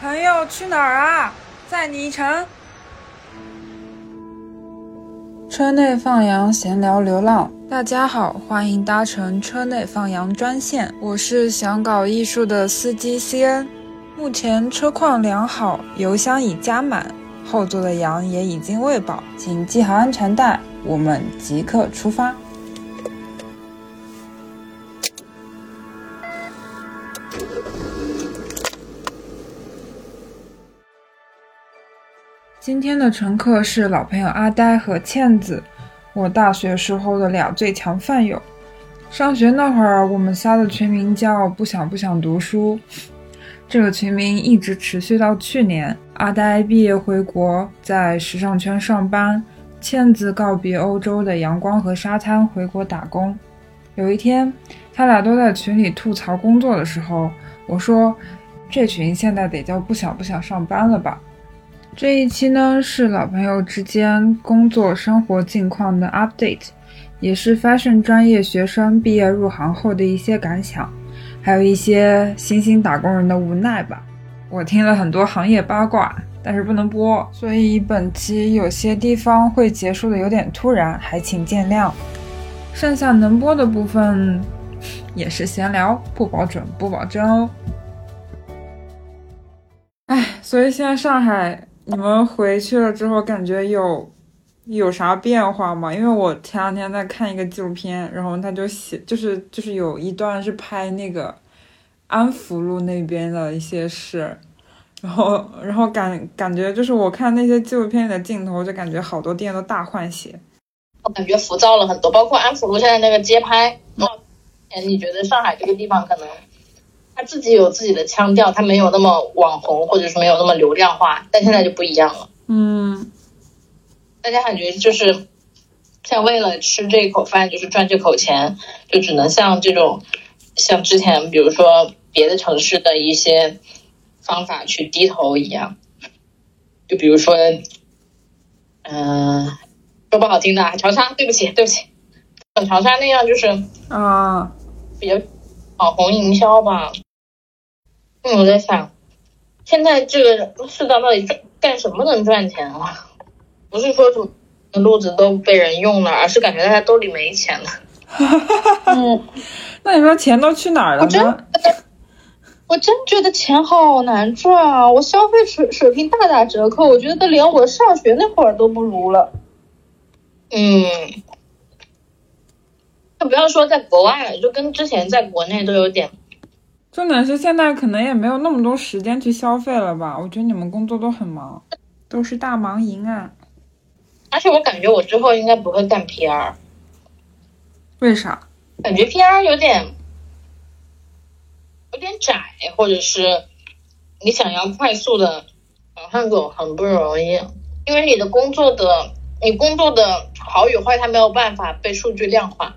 朋友去哪儿啊？在泥城。车内放羊，闲聊流浪。大家好，欢迎搭乘车内放羊专线，我是想搞艺术的司机 CN。 目前车况良好，油箱已加满，后座的羊也已经喂饱，请系好安全带，我们即刻出发。今天的乘客是老朋友阿呆和倩子，我大学时候的俩最强饭友。上学那会儿，我们仨的群名叫不想读书。这个群名一直持续到去年，阿呆毕业回国，在时尚圈上班，倩子告别欧洲的阳光和沙滩，回国打工。有一天，他俩都在群里吐槽工作的时候，我说，这群现在得叫不想上班了吧。这一期呢，是老朋友之间工作生活近况的 update， 也是 fashion 专业学生毕业入行后的一些感想，还有一些新兴打工人的无奈吧。我听了很多行业八卦，但是不能播，所以本期有些地方会结束的有点突然，还请见谅。剩下能播的部分也是闲聊，不保准不保真哦。哎，所以现在上海你们回去了之后感觉有啥变化吗？因为我前两天在看一个纪录片，然后他就写就是有一段是拍那个安福路那边的一些事，然后感觉就是我看那些纪录片的镜头，就感觉好多店都大换血，我感觉浮躁了很多，包括安福路现在那个街拍。你觉得上海这个地方可能他自己有自己的腔调，他没有那么网红，或者是没有那么流量化，但现在就不一样了。嗯，大家感觉就是像为了吃这口饭，就是赚这口钱，就只能像这种像之前比如说别的城市的一些方法去低头一样。就比如说说不好听的长沙，对不起长沙那样，就是比较网红营销吧。我在想，现在这个世道到底干什么能赚钱啊？不是说什么路子都被人用了，而是感觉大家兜里没钱了。那你说钱都去哪儿了呢？我真觉得钱好难赚啊！我消费水平大打折扣，我觉得连我上学那会儿都不如了。就不要说在国外了，就跟之前在国内都有点。重点是现在可能也没有那么多时间去消费了吧？我觉得你们工作都很忙，都是大忙营啊。而且我感觉我之后应该不会干 PR。 为啥？感觉 PR 有点窄，或者是你想要快速的往上走很不容易，因为你工作的好与坏，它没有办法被数据量化，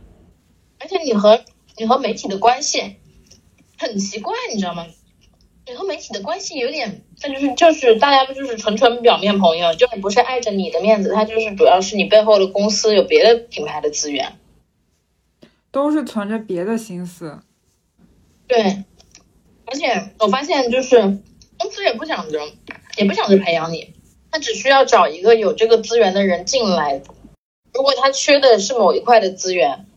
而且你和媒体的关系很奇怪，你知道吗？你和媒体的关系有点，那就是大家就是纯表面朋友，就不是碍着你的面子，他就是主要是你背后的公司有别的品牌的资源，都是存着别的心思。对，而且我发现就是公司也不想着培养你，他只需要找一个有这个资源的人进来。如果他缺的是某一块的资源，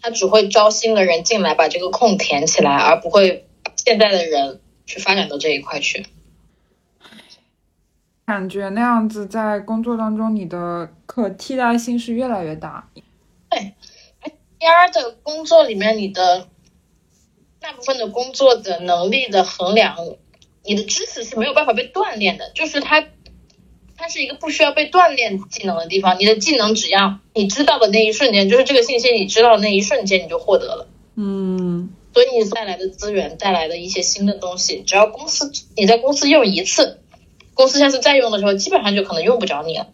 他只会招新的人进来把这个空填起来，而不会现在的人去发展到这一块去。感觉那样子在工作当中你的可替代性是越来越大。对， PR 的工作里面你的大部分的工作的能力的衡量，你的知识是没有办法被锻炼的，就是它是一个不需要被锻炼技能的地方，你的技能只要你知道的那一瞬间，就是这个信息你知道的那一瞬间你就获得了。所以你带来的资源，带来的一些新的东西，只要你在公司用一次，公司下次再用的时候基本上就可能用不着你了。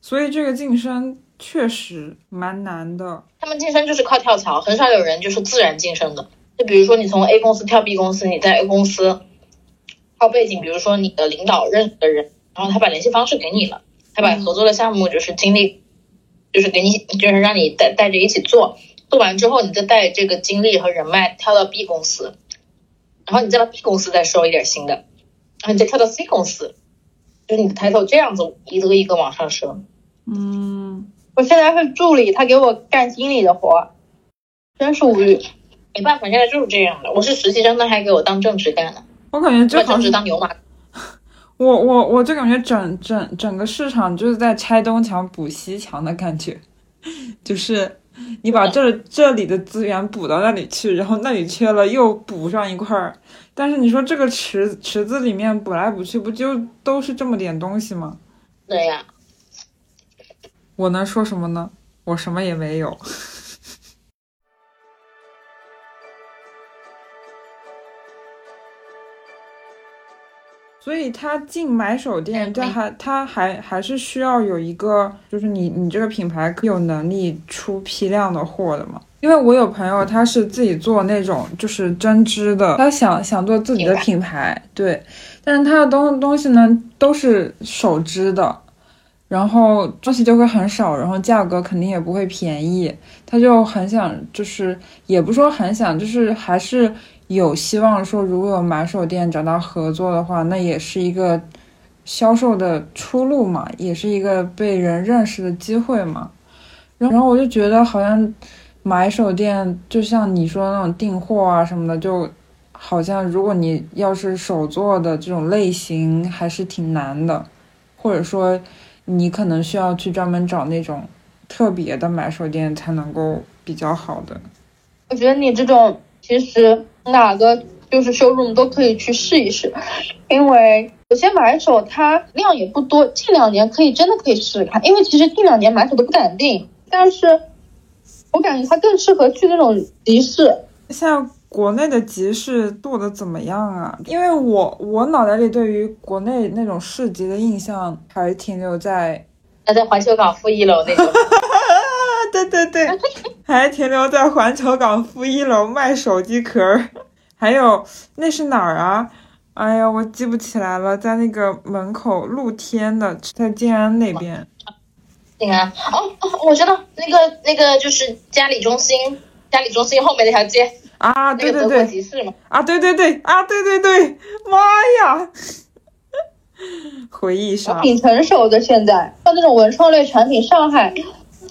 所以这个晋升确实蛮难的。他们晋升就是靠跳槽，很少有人就是自然晋升的。就比如说你从 A 公司跳 B 公司，你在 A 公司靠背景，比如说你的领导认识的人，然后他把联系方式给你了，他把合作的项目就是经历，就是给你，就是让你带着一起做完之后，你再带这个经历和人脉跳到 B 公司，然后你再到 B 公司再收一点新的，然后你再跳到 C 公司，就是你的抬头这样子一个一个往上升。嗯，我现在是助理，他给我干经理的活，真是无语，没办法，现在就是这样的。我是实习生，他还给我当正职干了，我感觉就正职当牛马。我就感觉整个市场就是在拆东墙补西墙的感觉，就是你把这里的资源补到那里去，然后那里缺了又补上一块儿，但是你说这个池子里面补来补去，不就都是这么点东西吗？对呀，我能说什么呢？我什么也没有。所以他进买手店，他还是需要有一个，就是你这个品牌有能力出批量的货的嘛？因为我有朋友他是自己做那种就是针织的，他想做自己的品牌，对，但是他的东西呢都是手织的，然后东西就会很少，然后价格肯定也不会便宜，他就很想，就是也不说很想，就是还是有希望说，如果有买手店找到合作的话，那也是一个销售的出路嘛，也是一个被人认识的机会嘛。然后我就觉得好像买手店就像你说的那种订货啊什么的，就好像如果你要是手做的这种类型还是挺难的，或者说你可能需要去专门找那种特别的买手店才能够比较好的。我觉得你这种其实哪个就是showroom都可以去试一试，因为有些买手它量也不多，近两年真的可以试试看，因为其实近两年买手都不敢订，但是我感觉它更适合去那种集市。像国内的集市做的怎么样啊？因为我脑袋里对于国内那种市集的印象还停留在环球港负一楼那种。对对对，还停留在环球港负一楼卖手机壳，还有那是哪儿啊？哎呀，我记不起来了，在那个门口露天的，在静安那边。静安哦，我知道那个就是嘉里中心后面那条街啊，对对对，那个德国集市嘛，啊对对对啊对对对，妈呀！回忆杀，挺成熟的现在，像这种文创类产品，上海。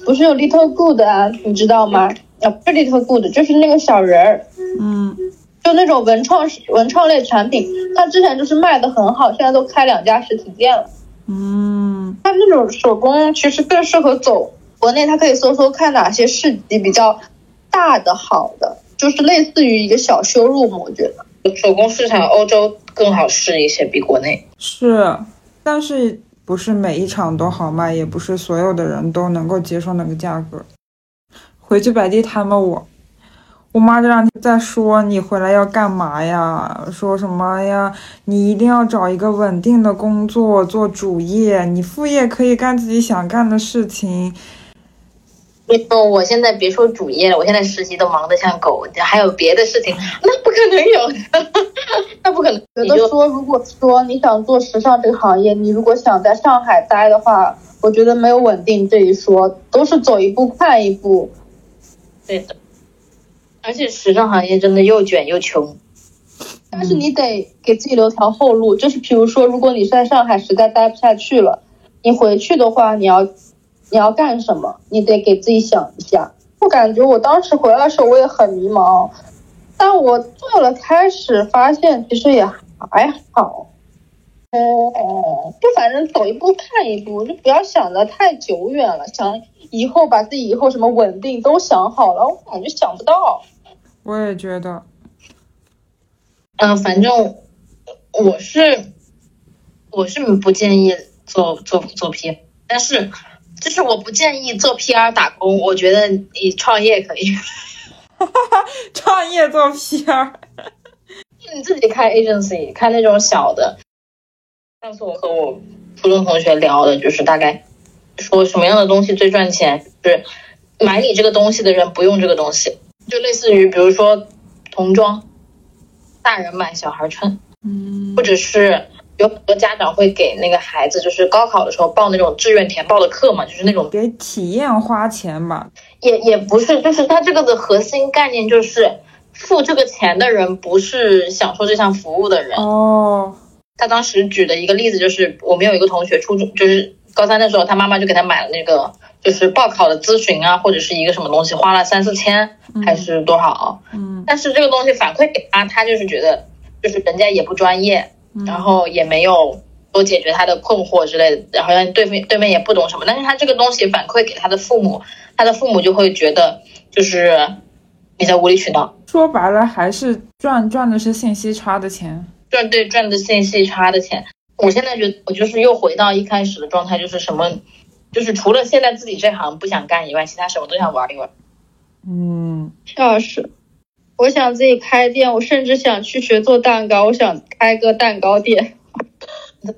不是有 Little Good 啊，你知道吗？不是 Little Good， 就是那个小人儿，嗯，就那种文创类产品，它之前就是卖的很好，现在都开2家实体店了，嗯，它这种手工其实更适合走国内，它可以搜搜看哪些市集比较大的好的，就是类似于一个小showroom，我觉得手工市场欧洲更好试一些，比国内是，但是。不是每一场都好卖，也不是所有的人都能够接受那个价格。回去摆地摊吧，我妈这两天在说你回来要干嘛呀？说什么呀？你一定要找一个稳定的工作做主业，你副业可以干自己想干的事情。我现在别说主业了，我现在实习都忙得像狗，还有别的事情，那不可能有的，那不可能。觉得说，如果说你想做时尚这个行业，你如果想在上海待的话，我觉得没有稳定这一说，都是走一步看一步。对的，而且时尚行业真的又卷又穷，但是你得给自己留条后路，就是比如说，如果你在上海实在待不下去了，你回去的话，你要干什么？你得给自己想一下。我感觉我当时回来的时候我也很迷茫，但我做了开始发现其实也还好。就反正走一步看一步，就不要想得太久远了，想以后把自己以后什么稳定都想好了，我感觉想不到。我也觉得。反正我是不建议做 PR， 但是。就是我不建议做 PR 打工，我觉得你创业可以。创业做 PR， 你自己开 agency， 开那种小的。上次我和我初中同学聊的，就是大概说什么样的东西最赚钱，就是买你这个东西的人不用这个东西，就类似于比如说童装，大人买小孩穿，或者是。有很多家长会给那个孩子，就是高考的时候报那种志愿填报的课嘛，就是那种给体验花钱嘛，也不是，就是它这个的核心概念就是付这个钱的人不是享受这项服务的人。哦，他当时举的一个例子就是，我们有一个同学初中就是高三的时候，他妈妈就给他买了那个就是报考的咨询啊，或者是一个什么东西，花了3-4千还是多少？嗯，但是这个东西反馈给他，他就是觉得就是人家也不专业，然后也没有多解决他的困惑之类的，然后让对面也不懂什么，但是他这个东西反馈给他的父母，他的父母就会觉得就是比较无理取闹。说白了还是赚的是信息差的钱。对，赚的信息差的钱。我现在觉得我就是又回到一开始的状态，就是什么，就是除了现在自己这行不想干以外，其他什么都想玩一玩。嗯，确实。我想自己开店，我甚至想去学做蛋糕，我想开个蛋糕店。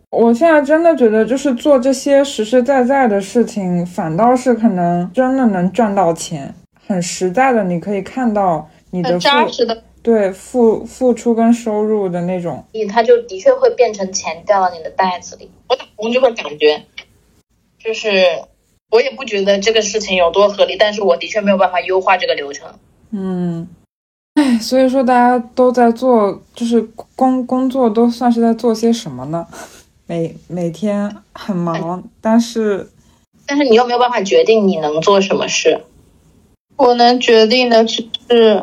我现在真的觉得就是做这些实实在在的事情，反倒是可能真的能赚到钱，很实在的，你可以看到你的扎实的对付出跟收入的那种，它就的确会变成钱掉到你的袋子里。我打工就会感觉，就是我也不觉得这个事情有多合理，但是我的确没有办法优化这个流程。嗯，哎，所以说大家都在做，就是工作都算是在做些什么呢？每天很忙，但是你又没有办法决定你能做什么事。我能决定的只是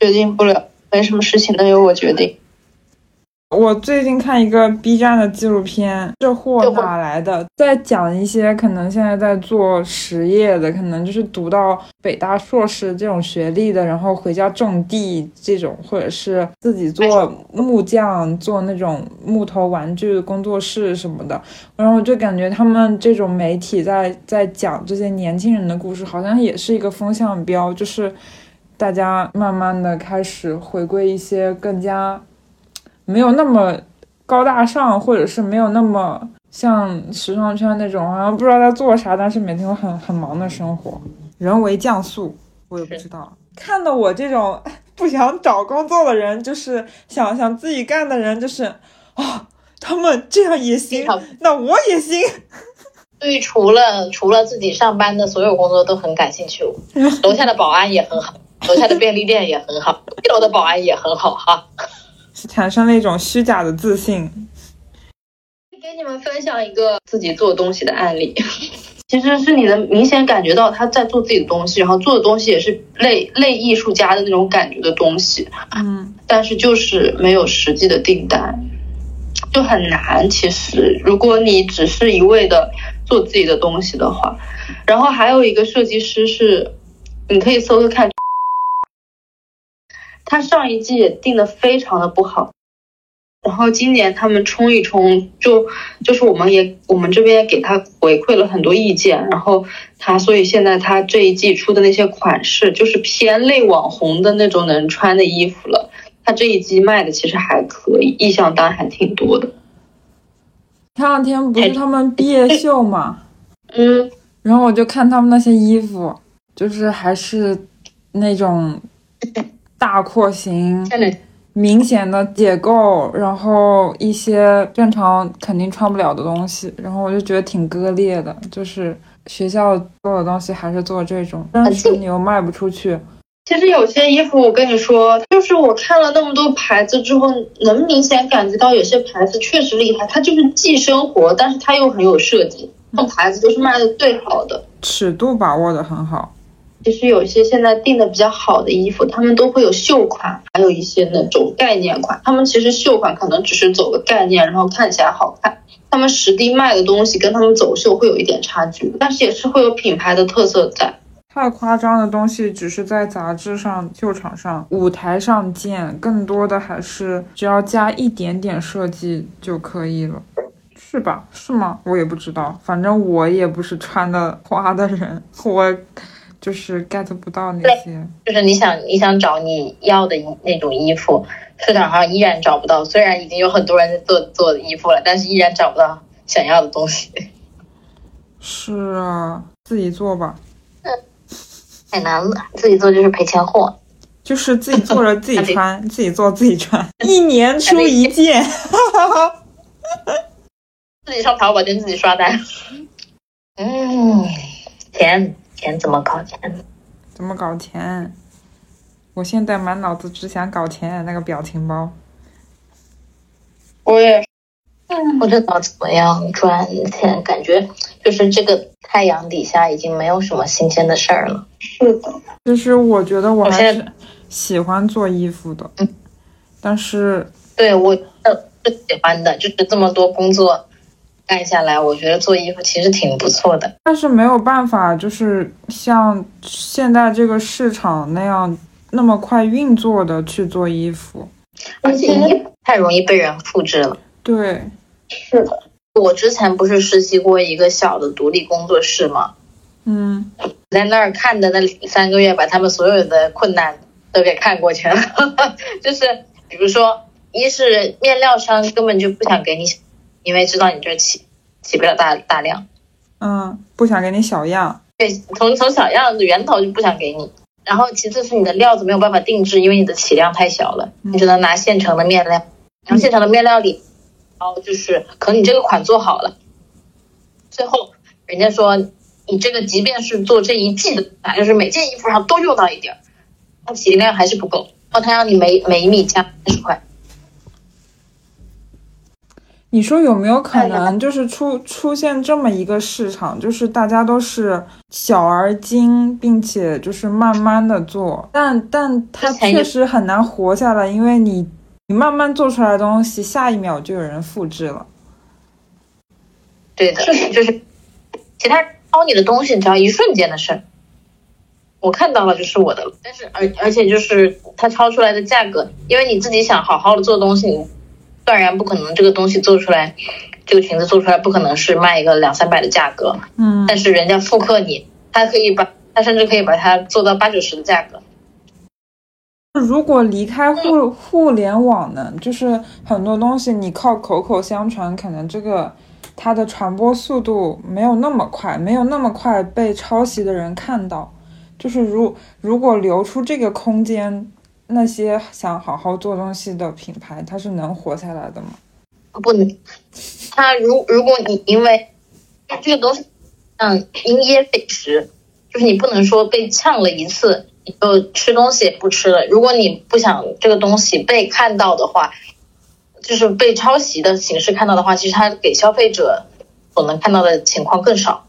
决定不了，没什么事情能由我决定。我最近看一个 B 站的纪录片，这货哪来的，在讲一些可能现在在做实业的，可能就是读到北大硕士这种学历的，然后回家种地这种，或者是自己做木匠，做那种木头玩具工作室什么的。然后就感觉他们这种媒体在讲这些年轻人的故事，好像也是一个风向标，就是大家慢慢的开始回归一些更加没有那么高大上，或者是没有那么像时尚圈那种好像不知道在做啥，但是每天有很忙的生活。人为降速，我也不知道。看到我这种不想找工作的人，就是想自己干的人，就是他们这样也行，那我也行。对于除了自己上班的所有工作都很感兴趣。楼下的保安也很好，楼下的便利店也很好，一楼的保安也很好哈。产生了一种虚假的自信。给你们分享一个自己做东西的案例，其实是你能明显感觉到他在做自己的东西，然后做的东西也是类艺术家的那种感觉的东西。嗯，但是就是没有实际的订单，就很难。其实如果你只是一味的做自己的东西的话，然后还有一个设计师是你可以搜搜看。他上一季也定的非常的不好，然后今年他们冲一冲，就是我们这边也给他回馈了很多意见，然后所以现在他这一季出的那些款式就是偏类网红的那种能穿的衣服了。他这一季卖的其实还可以，意向单还挺多的。前两天不是他们毕业秀嘛，嗯，然后我就看他们那些衣服，就是还是那种大廓形，明显的解构，然后一些正常肯定穿不了的东西，然后我就觉得挺割裂的。就是学校做的东西还是做这种，但是你又卖不出去。其实有些衣服我跟你说，就是我看了那么多牌子之后，能明显感觉到有些牌子确实厉害，它就是既生活但是它又很有设计，这种牌子就是卖的最好的，尺度把握的很好。其实有一些现在定的比较好的衣服，他们都会有秀款，还有一些那种概念款。他们其实秀款可能只是走个概念，然后看起来好看，他们实地卖的东西跟他们走秀会有一点差距，但是也是会有品牌的特色在。太夸张的东西只是在杂志上、秀场上、舞台上见，更多的还是只要加一点点设计就可以了，是吧？是吗？我也不知道，反正我也不是穿的花的人，我就是 get 不到那些，就是你想找你要的那种衣服，市场上依然找不到。虽然已经有很多人在做衣服了，但是依然找不到想要的东西。是啊，自己做吧。太难了，自己做就是赔钱货。就是自己做着自己穿，自己做自己穿，一年出一件。自己上淘宝店自己刷单。嗯，钱怎么搞钱？我现在满脑子只想搞钱的那个表情包。我也是，不知道怎么样赚钱，感觉就是这个太阳底下已经没有什么新鲜的事儿了。是的，就是我觉得我还是喜欢做衣服的，但是对我是喜欢的，就是这么多工作干下来，我觉得做衣服其实挺不错的。但是没有办法，就是像现在这个市场那样那么快运作的去做衣服，而且衣服太容易被人复制了。对，是的。我之前不是实习过一个小的独立工作室吗？嗯，在那儿看的那3个月，把他们所有的困难都给看过去了。就是比如说，一是面料商根本就不想给你，因为知道你这起不了大量，不想给你小样。对，从小样的源头就不想给你。然后其次是你的料子没有办法定制，因为你的起量太小了，你只能拿现成的面料。然后现成的面料里，然后就是可能你这个款做好了，最后人家说你这个即便是做这一季的，就是每件衣服上都用到一点，它起量还是不够，然后他让你每一米加30块。你说有没有可能就是出现这么一个市场，就是大家都是小而精，并且就是慢慢的做，但它确实很难活下来，因为你慢慢做出来的东西，下一秒就有人复制了。对的，就是其他抄你的东西，只要一瞬间的事，我看到了就是我的了。但是而且就是它抄出来的价格，因为你自己想好好的做东西，你断然不可能这个东西做出来，这个裙子做出来不可能是卖一个200-300的价格，但是人家复刻你，他甚至可以把它做到80-90的价格。如果离开互联网呢，就是很多东西你靠口口相传，可能这个它的传播速度没有那么快被抄袭的人看到。就是如果留出这个空间，那些想好好做东西的品牌，它是能活下来的吗？不能。它如果你因为这个东西，因噎废食，就是你不能说被呛了一次，你就吃东西也不吃了。如果你不想这个东西被看到的话，就是被抄袭的形式看到的话，其实它给消费者所能看到的情况更少。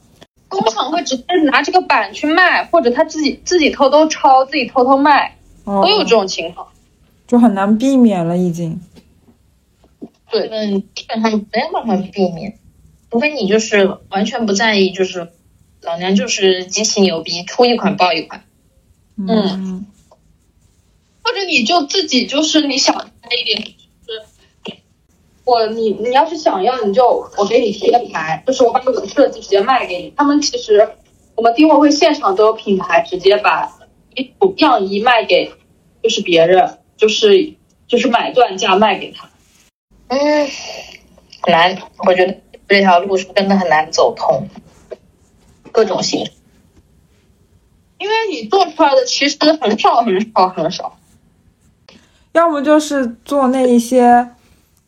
工厂会直接拿这个版去卖，或者他自己偷偷抄，自己偷偷卖。都有这种情况，就很难避免了已经。对，基本上没有办法避免，除非你就是完全不在意，就是老娘就是极其牛逼，出一款爆一款。或者你就自己就是你想那一点，就是你要是想要，你就我给你贴个牌，就是我把我的设计直接卖给你。他们其实我们订货会现场都有品牌直接把一种样衣卖给就是别人，就是买断价卖给他。很难，我觉得这条路是真的很难走通，各种形式，因为你做出来的其实很少，要么就是做那一些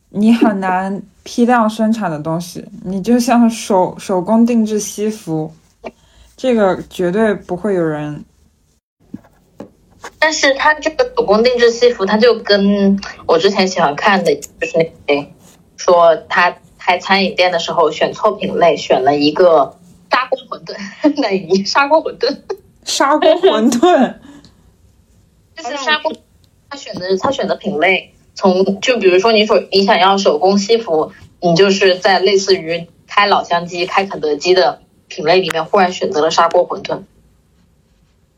你很难批量生产的东西，你就像手工定制西服，这个绝对不会有人。但是他这个手工定制西服，他就跟我之前喜欢看的就是那些说他开餐饮店的时候选错品类，选了一个砂锅馄饨，就是砂锅。他选的品类，就比如说你想要手工西服，你就是在类似于开老乡鸡、开肯德基的品类里面，忽然选择了砂锅馄饨。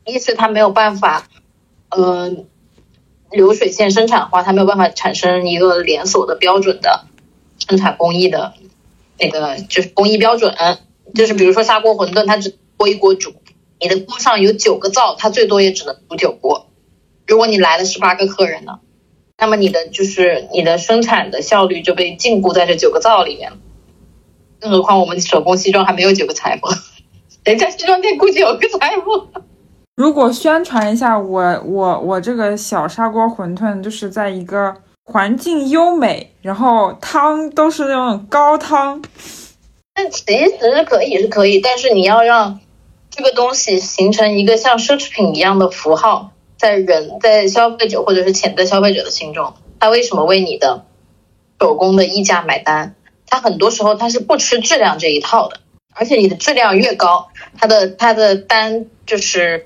一是他没有办法。流水线生产化，它没有办法产生一个连锁的标准的生产工艺的那个就是工艺标准，就是比如说砂锅馄饨，它只锅一锅煮，你的锅上有9个灶，它最多也只能煮9锅。如果你来了18个客人呢，那么你的生产的效率就被禁锢在这9个灶里面了。更何况我们手工西装还没有9个裁缝，人家西装店估计有个裁缝。如果宣传一下我这个小砂锅馄饨，就是在一个环境优美，然后汤都是那种高汤。但其实可以，但是你要让这个东西形成一个像奢侈品一样的符号，在人在消费者或者是潜在消费者的心中，他为什么为你的手工的溢价买单？他很多时候他是不吃质量这一套的，而且你的质量越高，他的单就是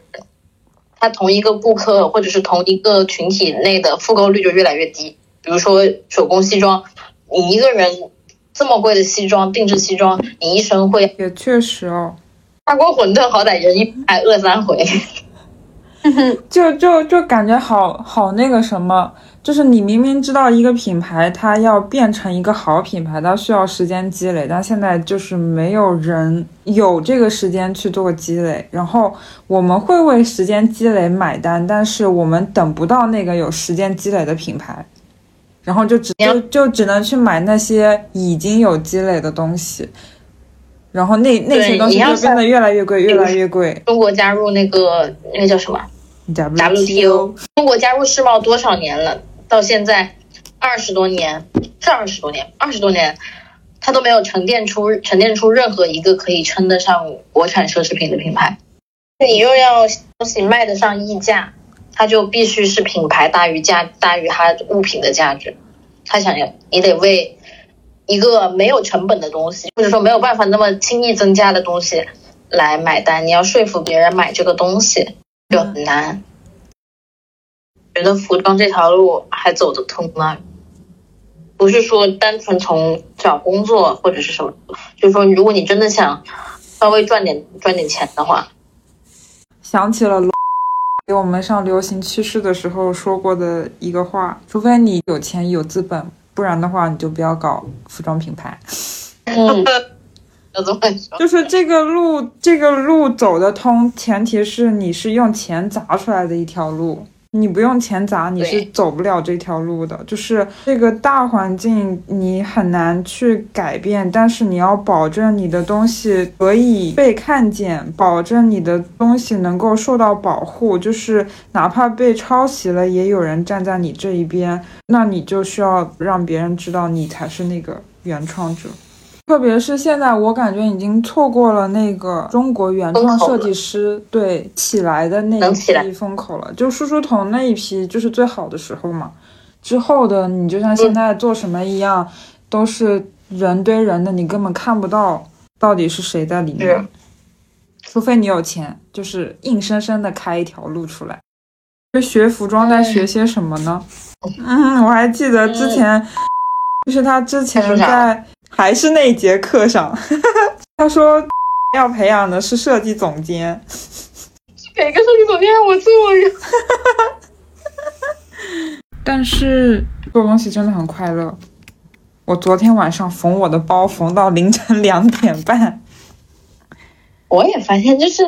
他同一个顾客或者是同一个群体内的复购率就越来越低。比如说手工西装，你一个人这么贵的西装定制西装，你一生会也确实哦。大锅馄饨好歹人一排饿3回。就感觉好那个什么，就是你明明知道一个品牌它要变成一个好品牌它需要时间积累，但现在就是没有人有这个时间去做积累，然后我们会为时间积累买单，但是我们等不到那个有时间积累的品牌，然后就只能去买那些已经有积累的东西，然后那些东西就变得越来越贵越来越贵。中国加入那个叫什么WTO， 中国加入世贸多少年了？到现在20多年，它都没有沉淀出任何一个可以称得上国产奢侈品的品牌。你又要东西卖得上溢价，它就必须是品牌大于它物品的价值。它想要你得为一个没有成本的东西，或者说没有办法那么轻易增加的东西来买单，你要说服别人买这个东西。就很难，觉得服装这条路还走得通吗？不是说单纯从找工作或者是什么，就是说如果你真的想稍微赚点钱的话。想起了给我们上流行趋势的时候说过的一个话，除非你有钱有资本，不然的话你就不要搞服装品牌。就是这个路走得通，前提是你是用钱砸出来的一条路，你不用钱砸你是走不了这条路的。就是这个大环境你很难去改变，但是你要保证你的东西可以被看见，保证你的东西能够受到保护，就是哪怕被抄袭了也有人站在你这一边，那你就需要让别人知道你才是那个原创者。特别是现在我感觉已经错过了那个中国原创设计师对起来的那一批风口了，就叔叔同那一批就是最好的时候嘛，之后的你就像现在做什么一样，都是人堆人的，你根本看不到到底是谁在里面，除非你有钱，就是硬生生的开一条路出来。就学服装在学些什么呢？我还记得之前就是他之前在还是那节课上他说要培养的是设计总监，给个设计总监我做但是做东西真的很快乐，我昨天晚上缝我的包缝到凌晨2点半。我也发现就是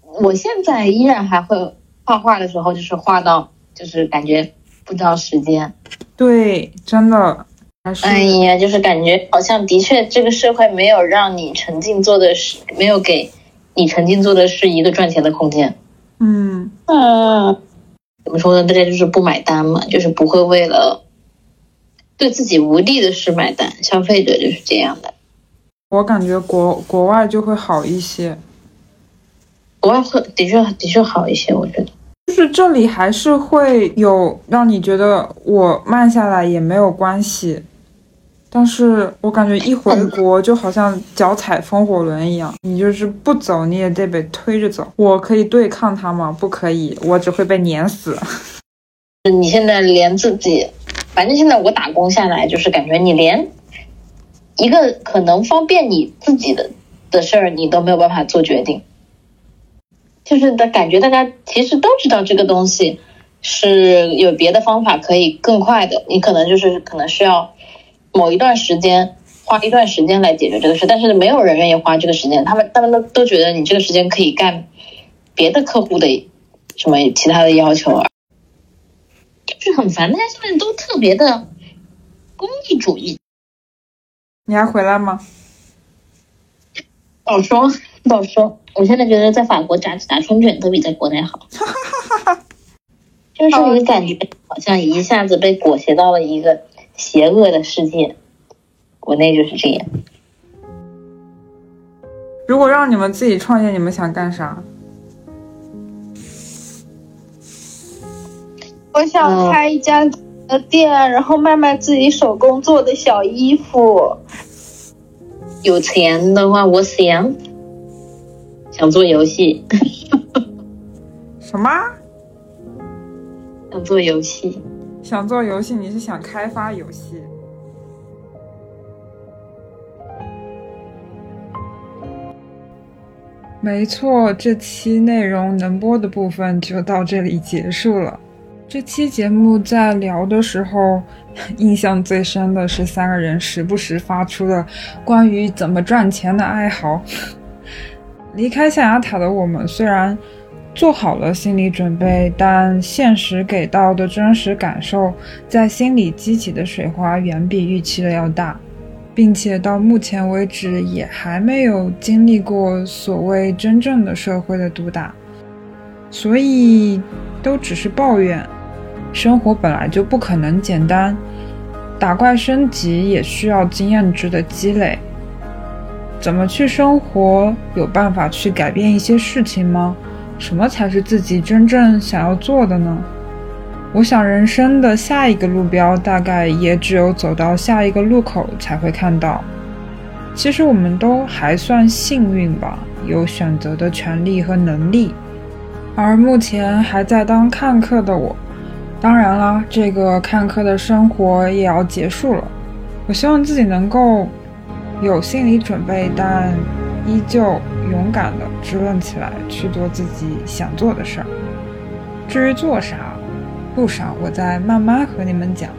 我现在依然还会画画的时候就是画到就是感觉不知道时间。对，真的。哎呀，就是感觉好像的确这个社会没有让你沉浸做的事，没有给你沉浸做的是一个赚钱的空间。怎么说呢，大家就是不买单嘛，就是不会为了对自己无力的事买单，消费者就是这样的。我感觉国外就会好一些，国外会的确好一些，我觉得。就是这里还是会有让你觉得我慢下来也没有关系，但是我感觉一回国就好像脚踩风火轮一样，你就是不走你也得被推着走。我可以对抗它吗？不可以，我只会被碾死。你现在连自己，反正现在我打工下来就是感觉你连一个可能方便你自己的事儿你都没有办法做决定，就是感觉大家其实都知道这个东西是有别的方法可以更快的，你可能就是可能需要某一段时间花一段时间来解决这个事，但是没有人愿意花这个时间，他们都觉得你这个时间可以干别的客户的什么其他的要求啊，就是很烦。大家现在都特别的功利主义。你还回来吗？早说，我现在觉得在法国打春卷都比在国内好，就是我感觉好像一下子被裹挟到了一个邪恶的世界，国内就是这样。如果让你们自己创业，你们想干啥？我想开一家店，然后卖卖自己手工做的小衣服。有钱的话，我想做游戏。什么？想做游戏？想做游戏？你是想开发游戏？没错，这期内容能播的部分就到这里结束了。这期节目在聊的时候，印象最深的是三个人时不时发出的关于怎么赚钱的哀嚎。离开象牙塔的我们虽然做好了心理准备，但现实给到的真实感受在心里激起的水花远比预期的要大，并且到目前为止也还没有经历过所谓真正的社会的毒打，所以都只是抱怨。生活本来就不可能简单，打怪升级也需要经验值的积累。怎么去生活？有办法去改变一些事情吗？什么才是自己真正想要做的呢？我想人生的下一个路标大概也只有走到下一个路口才会看到。其实我们都还算幸运吧，有选择的权利和能力。而目前还在当看客的我，当然啦，这个看客的生活也要结束了。我希望自己能够有心理准备，但依旧勇敢地支棱起来，去做自己想做的事儿。至于做啥路上，我再慢慢和你们讲。